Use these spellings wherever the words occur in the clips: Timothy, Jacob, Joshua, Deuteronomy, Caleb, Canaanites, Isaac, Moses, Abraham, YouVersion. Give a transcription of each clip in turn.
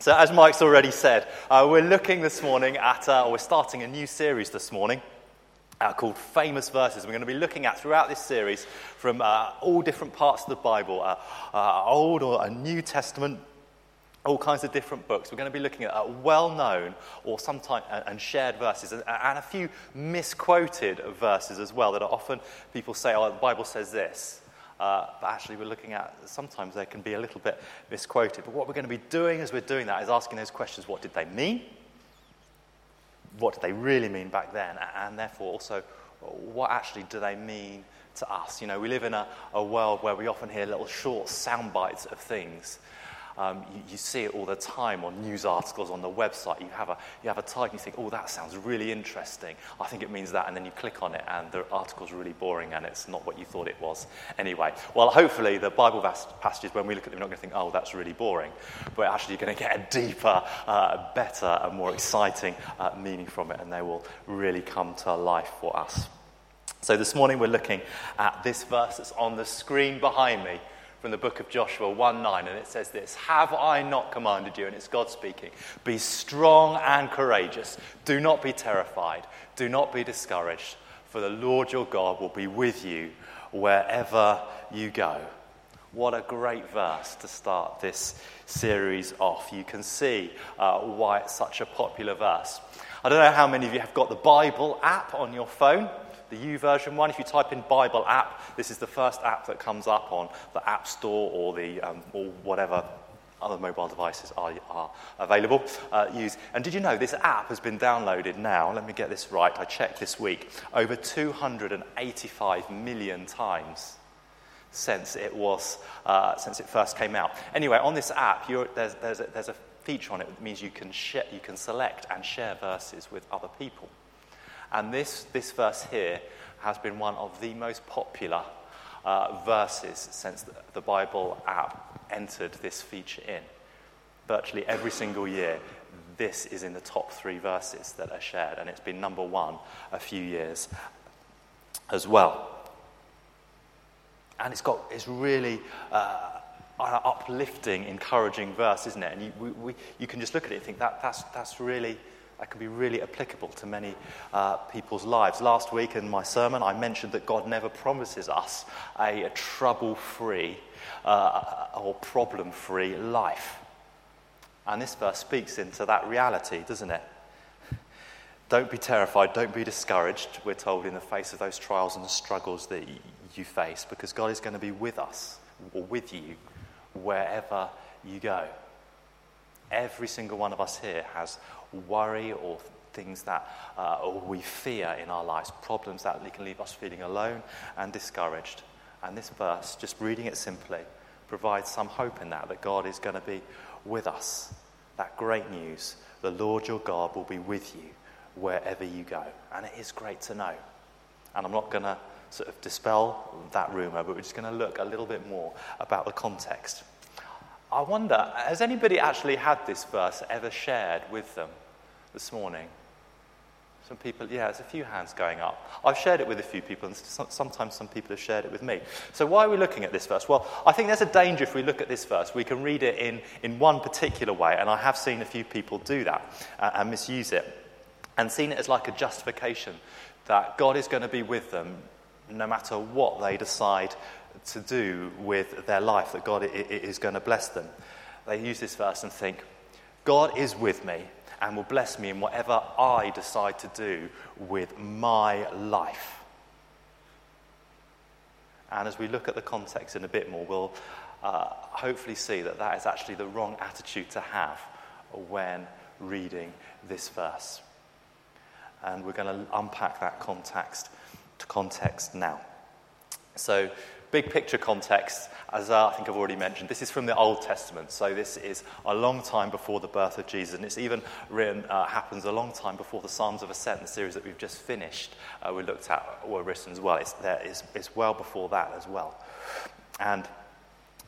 So as Mike's already said, we're looking this morning at, we're starting a new series this morning called Famous Verses. We're going to be looking at throughout this series from all different parts of the Bible, Old or New Testament, all kinds of different books. We're going to be looking at well-known or sometimes and shared verses and a few misquoted verses as well that are often people say, oh, the Bible says this. But actually we're looking at, sometimes they can be a little bit misquoted. But what we're going to be doing as we're doing that is asking those questions, what did they mean? What did they really mean back then? And therefore also, what actually do they mean to us? You know, we live in a world where we often hear little short sound bites of things. You see it all the time on news articles, on the website. You have a title, you think, oh, that sounds really interesting. I think it means that, and then you click on it, and the article's really boring, and it's not what you thought it was. Anyway, well, hopefully the Bible passages, when we look at them, we're not going to think, oh, that's really boring. But actually, you're going to get a deeper, better, and more exciting meaning from it, and they will really come to life for us. So this morning, we're looking at this verse that's on the screen behind me, from the book of Joshua 1:9, and it says this, have I not commanded you? And it's God speaking. Be strong and courageous. Do not be terrified. Do not be discouraged, for the Lord your God will be with you wherever you go. What a great verse to start this series off. You can see why it's such a popular verse. I don't know how many of you have got the Bible app on your phone. The YouVersion one, if you type in Bible app, this is the first app that comes up on the App Store or the or whatever other mobile devices are available. Use. And did you know this app has been downloaded now, let me get this right, I checked this week, over 285 million times since it first came out. Anyway, on this app, there's a feature on it that means you can select and share verses with other people. And this verse here has been one of the most popular verses since the Bible app entered this feature in. Virtually every single year, this is in the top three verses that are shared, and it's been number one a few years as well. And it's really an uplifting, encouraging verse, isn't it? And you can just look at it and think that's really. That can be really applicable to many people's lives. Last week in my sermon, I mentioned that God never promises us a trouble-free or problem-free life. And this verse speaks into that reality, doesn't it? Don't be terrified, don't be discouraged, we're told, in the face of those trials and the struggles that you face, because God is going to be with us, or with you, wherever you go. Every single one of us here has worry or things that we fear in our lives, problems that can leave us feeling alone and discouraged. And this verse, just reading it simply, provides some hope in that God is going to be with us. That great news, the Lord your God will be with you wherever you go. And it is great to know. And I'm not going to sort of dispel that rumour, but we're just going to look a little bit more about the context. I wonder, has anybody actually had this verse ever shared with them this morning? Some people, yeah, there's a few hands going up. I've shared it with a few people, and sometimes some people have shared it with me. So why are we looking at this verse? Well, I think there's a danger if we look at this verse. We can read it in one particular way, and I have seen a few people do that and misuse it, and seen it as like a justification that God is going to be with them no matter what they decide to do with their life, that God is going to bless them. They use this verse and think, God is with me and will bless me in whatever I decide to do with my life. And as we look at the context in a bit more, we'll hopefully see that that is actually the wrong attitude to have when reading this verse. And we're going to unpack that context now. So, big picture context, as I think I've already mentioned, this is from the Old Testament. So this is a long time before the birth of Jesus, and it's even written, happens a long time before the Psalms of Ascent, the series that we've just finished, we looked at, were written as well. It's well before that as well. And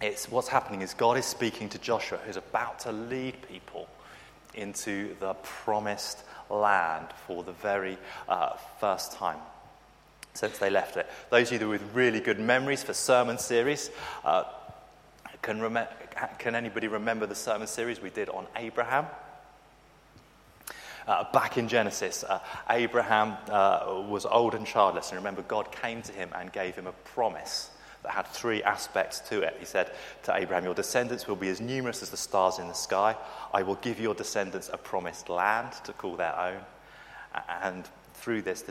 it's what's happening is God is speaking to Joshua, who's about to lead people into the promised land for the very first time since they left it. Those of you with really good memories for sermon series can Can anybody remember the sermon series we did on Abraham? Back in Genesis, Abraham was old and childless. And remember, God came to him and gave him a promise that had three aspects to it. He said to Abraham, your descendants will be as numerous as the stars in the sky. I will give your descendants a promised land to call their own. And through this,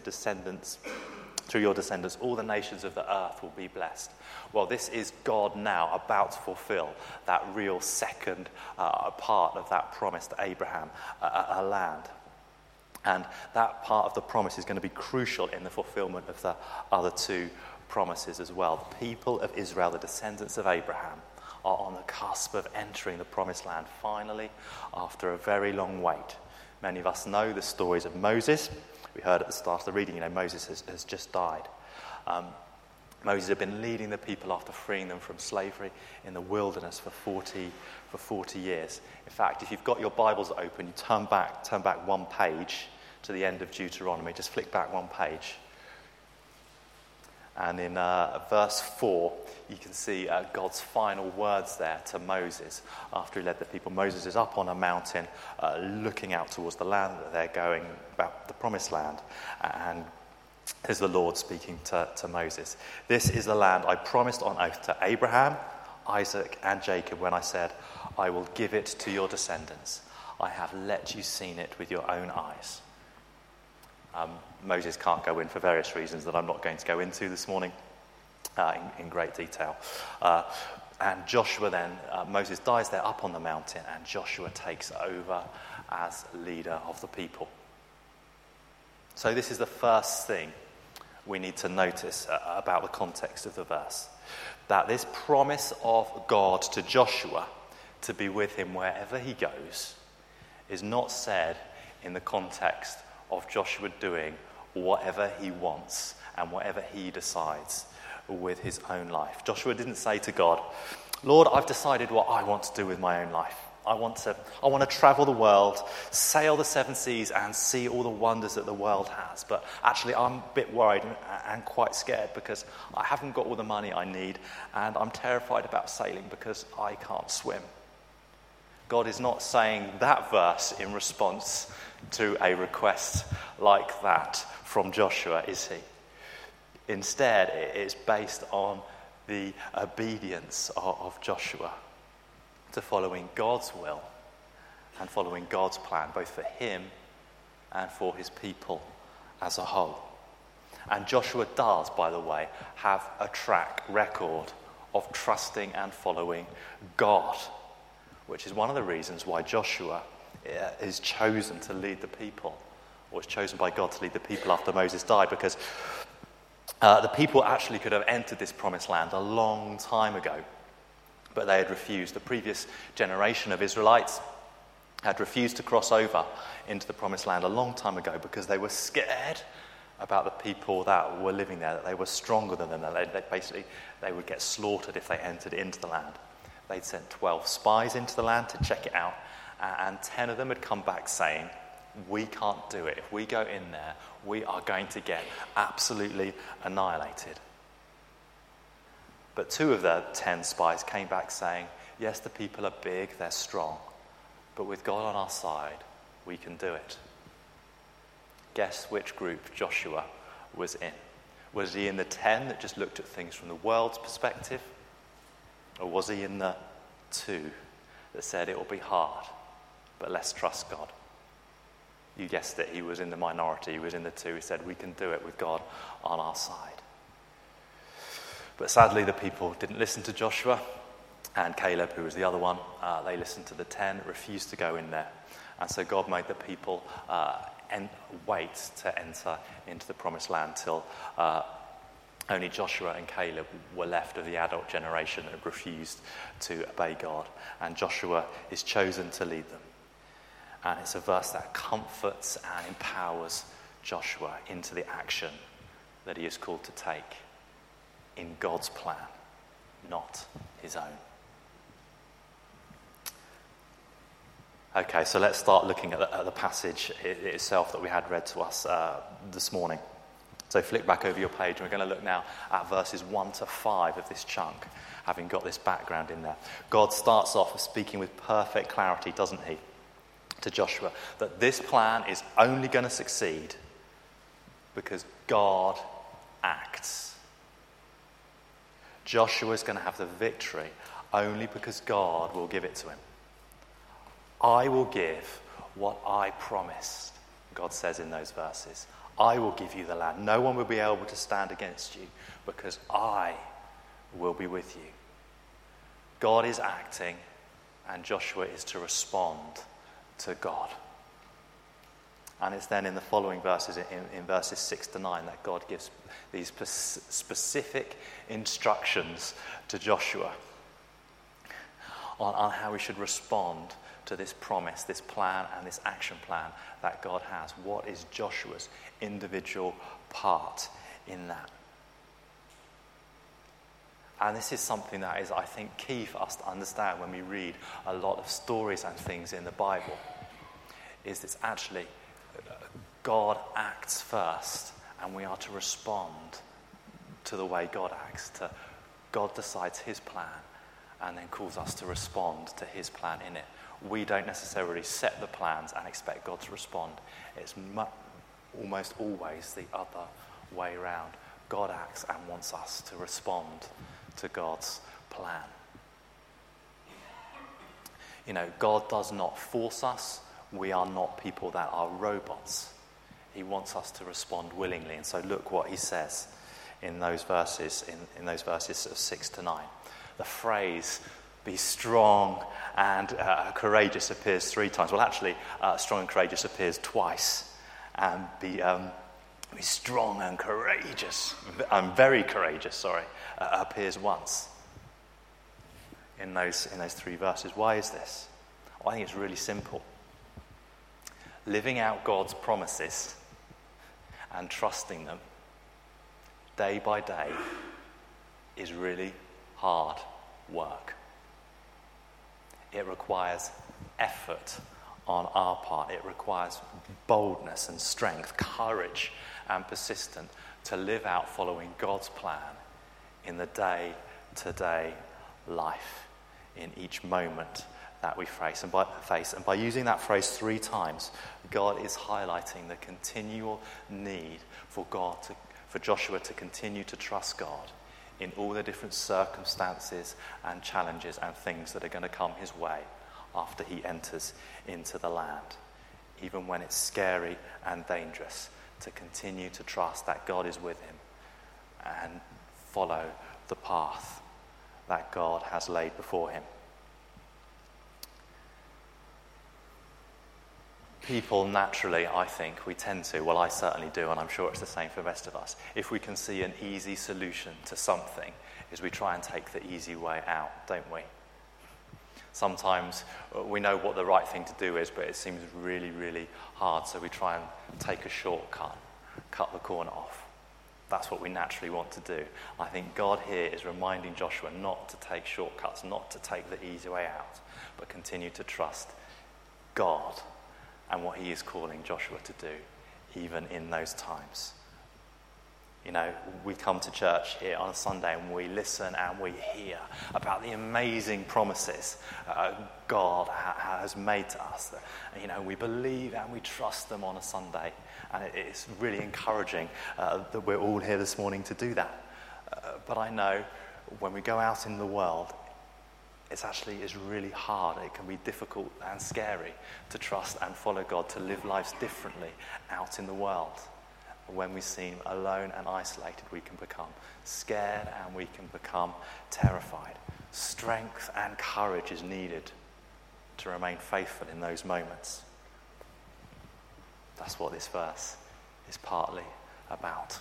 through your descendants, all the nations of the earth will be blessed. Well, this is God now about to fulfill that real second part of that promise to Abraham, a land. And that part of the promise is going to be crucial in the fulfillment of the other two promises as well. The people of Israel, the descendants of Abraham, are on the cusp of entering the promised land finally after a very long wait. Many of us know the stories of Moses. We heard at the start of the reading, Moses has just died. Moses had been leading the people after freeing them from slavery in the wilderness for 40 years. In fact, if you've got your Bibles open, you turn back one page to the end of Deuteronomy. Just flick back one page. And in verse 4, you can see God's final words there to Moses after he led the people. Moses is up on a mountain looking out towards the land that they're going, about the promised land. And here's the Lord speaking to Moses. This is the land I promised on oath to Abraham, Isaac, and Jacob when I said, I will give it to your descendants. I have let you see it with your own eyes. Moses can't go in for various reasons that I'm not going to go into this morning in great detail. And Joshua then, Moses dies there up on the mountain, and Joshua takes over as leader of the people. So this is the first thing we need to notice about the context of the verse. That this promise of God to Joshua to be with him wherever he goes is not said in the context of Joshua doing whatever he wants and whatever he decides with his own life. Joshua didn't say to God, Lord, I've decided what I want to do with my own life. I want to travel the world, sail the seven seas and see all the wonders that the world has. But actually, I'm a bit worried and quite scared because I haven't got all the money I need and I'm terrified about sailing because I can't swim. God is not saying that verse in response to a request like that from Joshua, is he? Instead, it is based on the obedience of Joshua to following God's will and following God's plan, both for him and for his people as a whole. And Joshua does, by the way, have a track record of trusting and following God, which is one of the reasons why Joshua is chosen to lead the people, or is chosen by God to lead the people after Moses died, because the people actually could have entered this promised land a long time ago, but they had refused. The previous generation of Israelites had refused to cross over into the promised land a long time ago because they were scared about the people that were living there, that they were stronger than them, that they would get slaughtered if they entered into the land. They'd sent 12 spies into the land to check it out, and 10 of them had come back saying, we can't do it. If we go in there, we are going to get absolutely annihilated. But 2 of the 10 spies came back saying, yes, the people are big, they're strong, but with God on our side, we can do it. Guess which group Joshua was in? Was he in the 10 that just looked at things from the world's perspective? Or was he in the 2 that said it will be hard, but let's trust God? You guessed it, he was in the minority. He was in the 2 who said we can do it with God on our side. But sadly, the people didn't listen to Joshua and Caleb, who was the other one. They listened to the 10, refused to go in there. And so God made the people wait to enter into the promised land till only Joshua and Caleb were left of the adult generation that refused to obey God. And Joshua is chosen to lead them. And it's a verse that comforts and empowers Joshua into the action that he is called to take in God's plan, not his own. Okay, so let's start looking at the passage itself that we had read to us this morning. So flick back over your page, and we're going to look now at verses 1 to 5 of this chunk, having got this background in there. God starts off speaking with perfect clarity, doesn't he, to Joshua, that this plan is only going to succeed because God acts. Joshua is going to have the victory only because God will give it to him. I will give what I promised, God says in those verses. I will give you the land. No one will be able to stand against you because I will be with you. God is acting, and Joshua is to respond to God. And it's then in the following verses, in verses 6 to 9, that God gives these specific instructions to Joshua on how we should respond to this promise, this plan, and this action plan that God has. What is Joshua's individual part in that? And this is something that is, I think, key for us to understand when we read a lot of stories and things in the Bible, is it's actually God acts first, and we are to respond to the way God acts. God decides his plan and then calls us to respond to his plan in it. We don't necessarily set the plans and expect God to respond. It's almost always the other way around. God acts and wants us to respond to God's plan. You know, God does not force us. We are not people that are robots. He wants us to respond willingly. And so look what he says in those verses, in those verses of 6 to 9. The phrase, be strong and courageous, appears three times. Well, actually, strong and courageous appears twice. And be strong and courageous, very courageous, appears once in those three verses. Why is this? Well, I think it's really simple. Living out God's promises and trusting them day by day is really hard work. It requires effort on our part. It requires boldness and strength, courage and persistence to live out following God's plan in the day-to-day life, in each moment that we face. And by using that phrase three times, God is highlighting the continual need for Joshua to continue to trust God in all the different circumstances and challenges and things that are going to come his way after he enters into the land. Even when it's scary and dangerous, to continue to trust that God is with him and follow the path that God has laid before him. People naturally, I think, I certainly do, and I'm sure it's the same for the rest of us, if we can see an easy solution to something, is we try and take the easy way out, don't we? Sometimes we know what the right thing to do is, but it seems really, really hard, so we try and take a shortcut, cut the corner off. That's what we naturally want to do. I think God here is reminding Joshua not to take shortcuts, not to take the easy way out, but continue to trust God and what he is calling Joshua to do, even in those times. You know, we come to church here on a Sunday and we listen and we hear about the amazing promises God has made to us. You know, we believe and we trust them on a Sunday. And it's really encouraging that we're all here this morning to do that. But I know when we go out in the world, it's really hard. It can be difficult and scary to trust and follow God, to live lives differently out in the world. When we seem alone and isolated, we can become scared and we can become terrified. Strength and courage is needed to remain faithful in those moments. That's what this verse is partly about.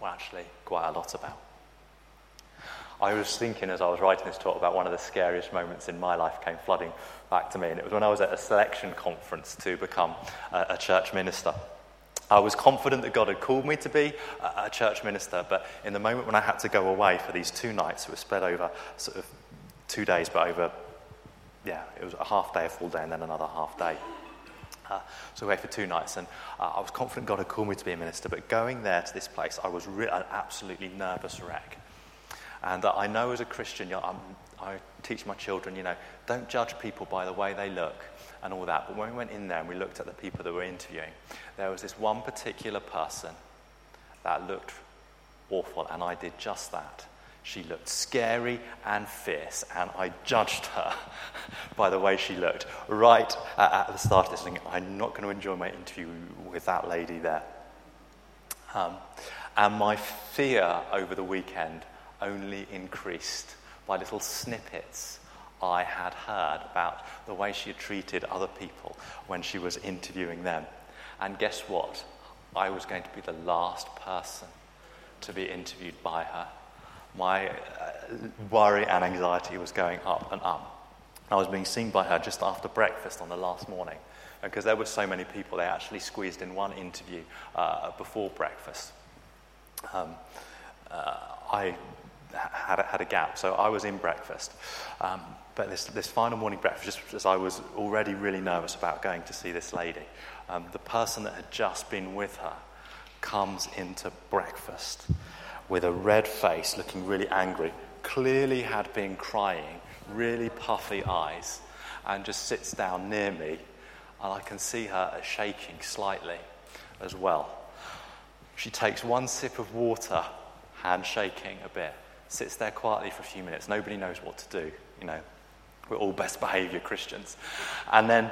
Well, actually, quite a lot about. I was thinking as I was writing this talk about one of the scariest moments in my life came flooding back to me, and it was when I was at a selection conference to become a church minister. I was confident that God had called me to be a church minister, but in the moment when I had to go away for these two nights, it was spread over sort of 2 days, but it was a half day, a full day, and then another half day. So I was away for 2 nights, and I was confident God had called me to be a minister, but going there to this place, I was an absolutely nervous wreck. And I know as a Christian, I teach my children, don't judge people by the way they look and all that. But when we went in there and we looked at the people that we were interviewing, there was this one particular person that looked awful, and I did just that. She looked scary and fierce, and I judged her by the way she looked right at the start of this thing. I'm not going to enjoy my interview with that lady there. And my fear over the weekend only increased by little snippets I had heard about the way she had treated other people when she was interviewing them. And guess what? I was going to be the last person to be interviewed by her. My worry and anxiety was going up and up. I was being seen by her just after breakfast on the last morning, because there were so many people, they actually squeezed in one interview before breakfast. I had a gap, so I was in breakfast. But this final morning breakfast, just as I was already really nervous about going to see this lady, the person that had just been with her comes into breakfast with a red face, looking really angry, clearly had been crying, really puffy eyes, and just sits down near me, and I can see her shaking slightly as well. She takes one sip of water, hand shaking a bit, sits there quietly for a few minutes. Nobody knows what to do, We're all best behaviour Christians. And then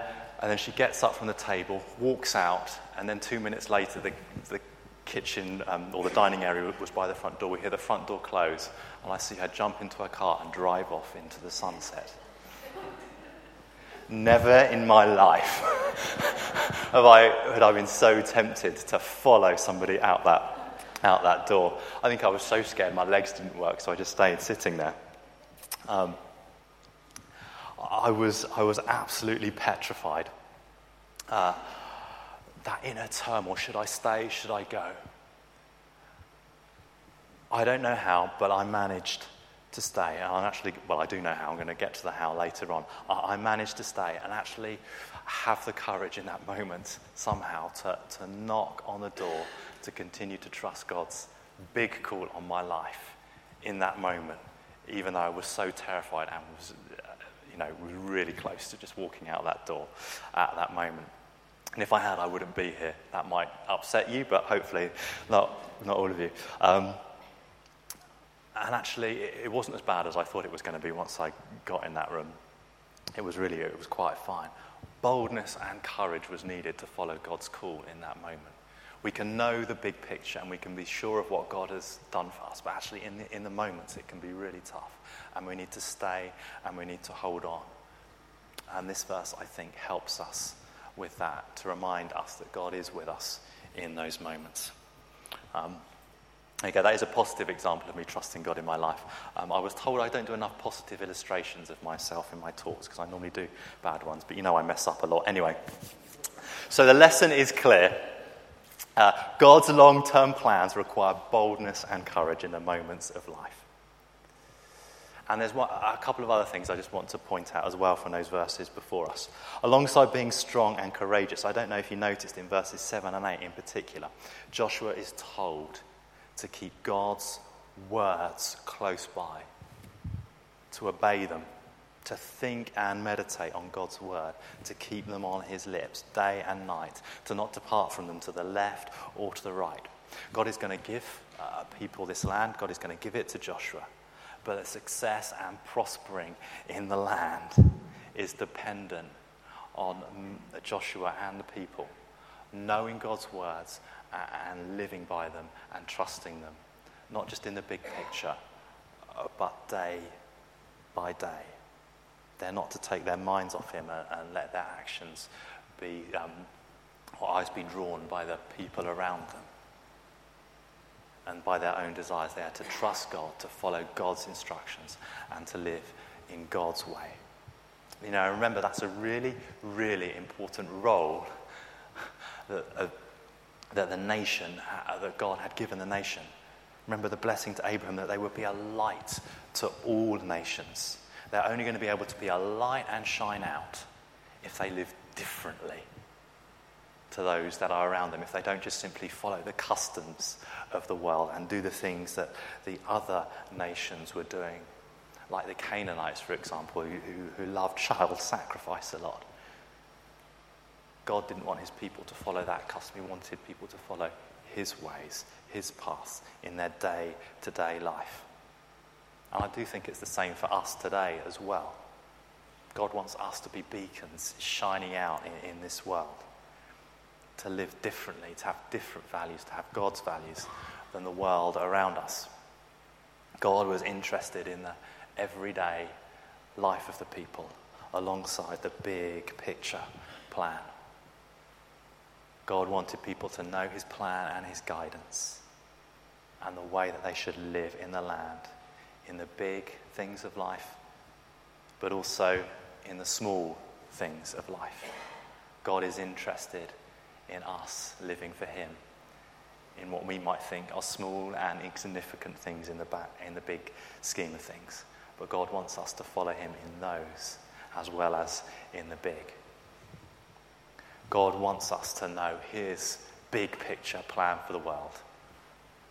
she gets up from the table, walks out, and then 2 minutes later, the kitchen or the dining area was by the front door. We hear the front door close, and I see her jump into her car and drive off into the sunset. Never in my life had I been so tempted to follow somebody out that door. I think I was so scared my legs didn't work, so I just stayed sitting there. I was absolutely petrified. That inner turmoil, should I stay, should I go? I don't know how, but I managed to stay. And I do know how, I'm going to get to the how later on. I managed to stay and actually have the courage in that moment somehow to knock on the door, to continue to trust God's big call on my life in that moment, even though I was so terrified and was really close to just walking out that door at that moment. And if I had, I wouldn't be here. That might upset you, but hopefully not all of you. And actually, it wasn't as bad as I thought it was going to be once I got in that room. It was quite fine. Boldness and courage was needed to follow God's call in that moment. We can know the big picture and we can be sure of what God has done for us, but actually in the moments it can be really tough, and we need to stay and we need to hold on. And this verse, I think, helps us with that, to remind us that God is with us in those moments. That is a positive example of me trusting God in my life. I was told I don't do enough positive illustrations of myself in my talks, because I normally do bad ones, but I mess up a lot. Anyway, so the lesson is clear. God's long-term plans require boldness and courage in the moments of life. And there's a couple of other things I just want to point out as well from those verses before us. Alongside being strong and courageous, I don't know if you noticed in verses 7 and 8 in particular, Joshua is told to keep God's words close by, to obey them, to think and meditate on God's word, to keep them on his lips day and night, to not depart from them to the left or to the right. God is going to give people this land. God is going to give it to Joshua. But the success and prospering in the land is dependent on Joshua and the people knowing God's words and living by them and trusting them, not just in the big picture, but day by day. They're not to take their minds off him and let their actions be, or eyes be drawn by the people around them. And by their own desires, they had to trust God, to follow God's instructions, and to live in God's way. Remember, that's a really, really important role that God had given the nation. Remember the blessing to Abraham that they would be a light to all nations. They're only going to be able to be a light and shine out if they live differently to those that are around them if they don't just simply follow the customs of the world and do the things that the other nations were doing. Like the Canaanites, for example, who loved child sacrifice a lot. God didn't want his people to follow that custom. He wanted people to follow his ways, his paths in their day-to-day life. And I do think it's the same for us today as well. God wants us to be beacons shining out in this world, to live differently, to have different values, to have God's values than the world around us. God was interested in the everyday life of the people alongside the big picture plan. God wanted people to know his plan and his guidance and the way that they should live in the land, in the big things of life, but also in the small things of life. God is interested in us living for him, in what we might think are small and insignificant things in the big scheme of things. But God wants us to follow him in those as well as in the big. God wants us to know his big picture plan for the world.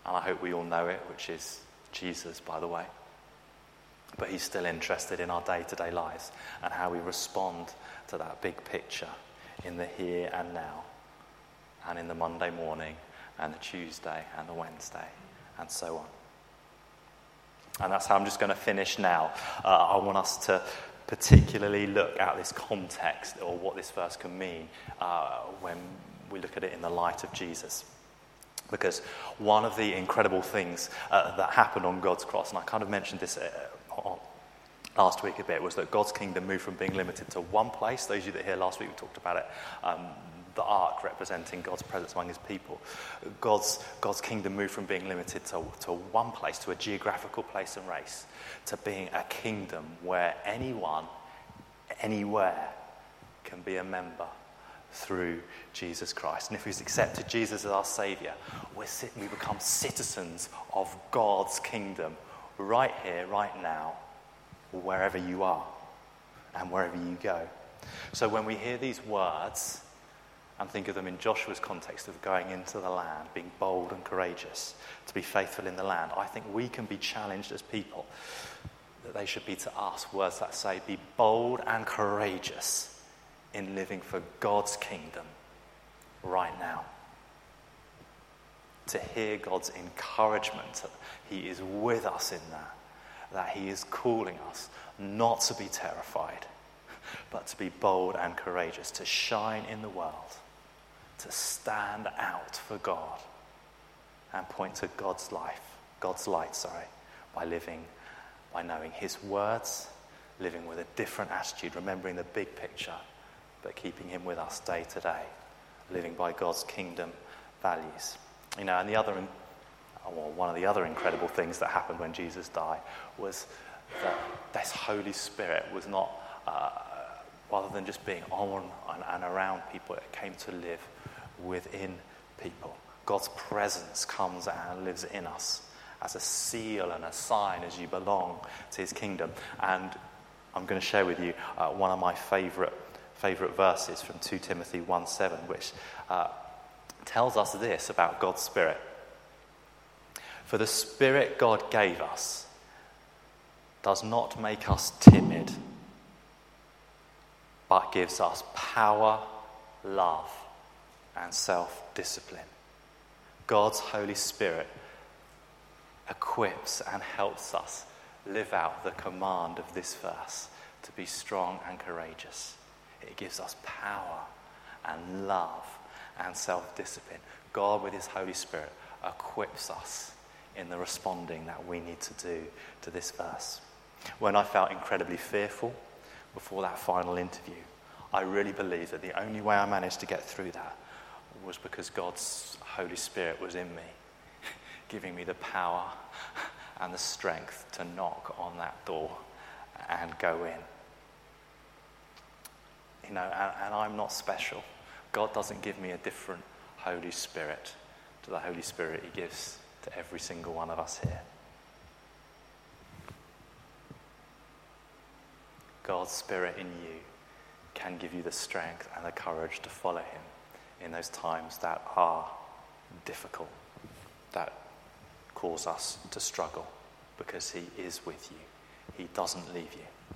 And I hope we all know it, which is Jesus, by the way. But he's still interested in our day-to-day lives and how we respond to that big picture in the here and now, and in the Monday morning, and the Tuesday, and the Wednesday, and so on. And that's how I'm just going to finish now. I want us to particularly look at this context, or what this verse can mean when we look at it in the light of Jesus. Because one of the incredible things that happened on God's cross, and I kind of mentioned this last week a bit, was that God's kingdom moved from being limited to one place. Those of you that were here last week, we talked about it, the ark representing God's presence among his people. God's kingdom moved from being limited to one place, to a geographical place and race, to being a kingdom where anyone, anywhere, can be a member through Jesus Christ. And if we've accepted Jesus as our Saviour, we become citizens of God's kingdom right here, right now, wherever you are and wherever you go. So when we hear these words and think of them in Joshua's context of going into the land, being bold and courageous, to be faithful in the land, I think we can be challenged as people, that they should be to us words that say, be bold and courageous in living for God's kingdom right now. To hear God's encouragement that he is with us in that he is calling us not to be terrified, but to be bold and courageous, to shine in the world, to stand out for God and point to God's light, by living, by knowing his words, living with a different attitude, remembering the big picture, but keeping him with us day to day, living by God's kingdom values. You know, and one of the other incredible things that happened when Jesus died was that this Holy Spirit was not, rather than just being on and around people, it came to live within people. God's presence comes and lives in us as a seal and a sign as you belong to his kingdom. And I'm going to share with you one of my favourite verses from 2 Timothy 1:7, which tells us this about God's Spirit. For the Spirit God gave us does not make us timid, but gives us power, love, and self-discipline. God's Holy Spirit equips and helps us live out the command of this verse, to be strong and courageous. It gives us power and love and self-discipline. God, with his Holy Spirit, equips us in the responding that we need to do to this verse. When I felt incredibly fearful before that final interview, I really believe that the only way I managed to get through that was because God's Holy Spirit was in me, giving me the power and the strength to knock on that door and go in. You know, and I'm not special. God doesn't give me a different Holy Spirit to the Holy Spirit he gives to every single one of us here. God's Spirit in you can give you the strength and the courage to follow him in those times that are difficult, that cause us to struggle, because he is with you. He doesn't leave you.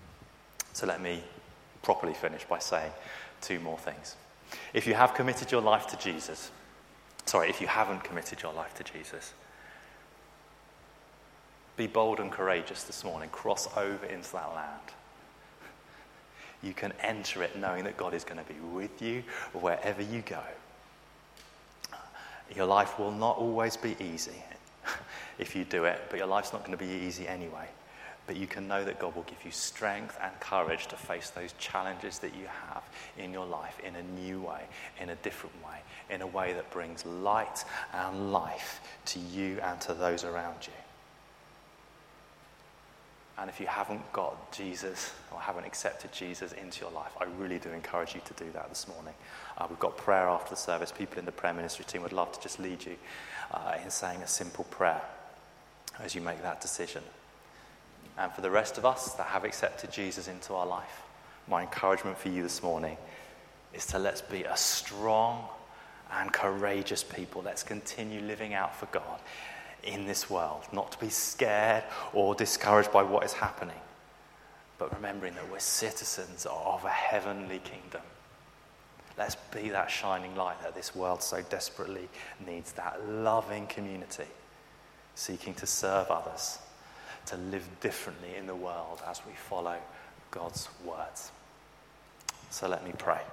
So let me properly finish by saying two more things. If you have committed your life to Jesus, if you haven't committed your life to Jesus, be bold and courageous this morning. Cross over into that land. You can enter it knowing that God is going to be with you wherever you go. Your life will not always be easy if you do it, but your life's not going to be easy anyway. But you can know that God will give you strength and courage to face those challenges that you have in your life in a new way, in a different way, in a way that brings light and life to you and to those around you. And if you haven't got Jesus or haven't accepted Jesus into your life, I really do encourage you to do that this morning. We've got prayer after the service. People in the prayer ministry team would love to just lead you in saying a simple prayer as you make that decision. And for the rest of us that have accepted Jesus into our life, my encouragement for you this morning is to let's be a strong and courageous people. Let's continue living out for God in this world, not to be scared or discouraged by what is happening, but remembering that we're citizens of a heavenly kingdom. Let's be that shining light that this world so desperately needs, that loving community seeking to serve others, to live differently in the world as we follow God's words. So let me pray.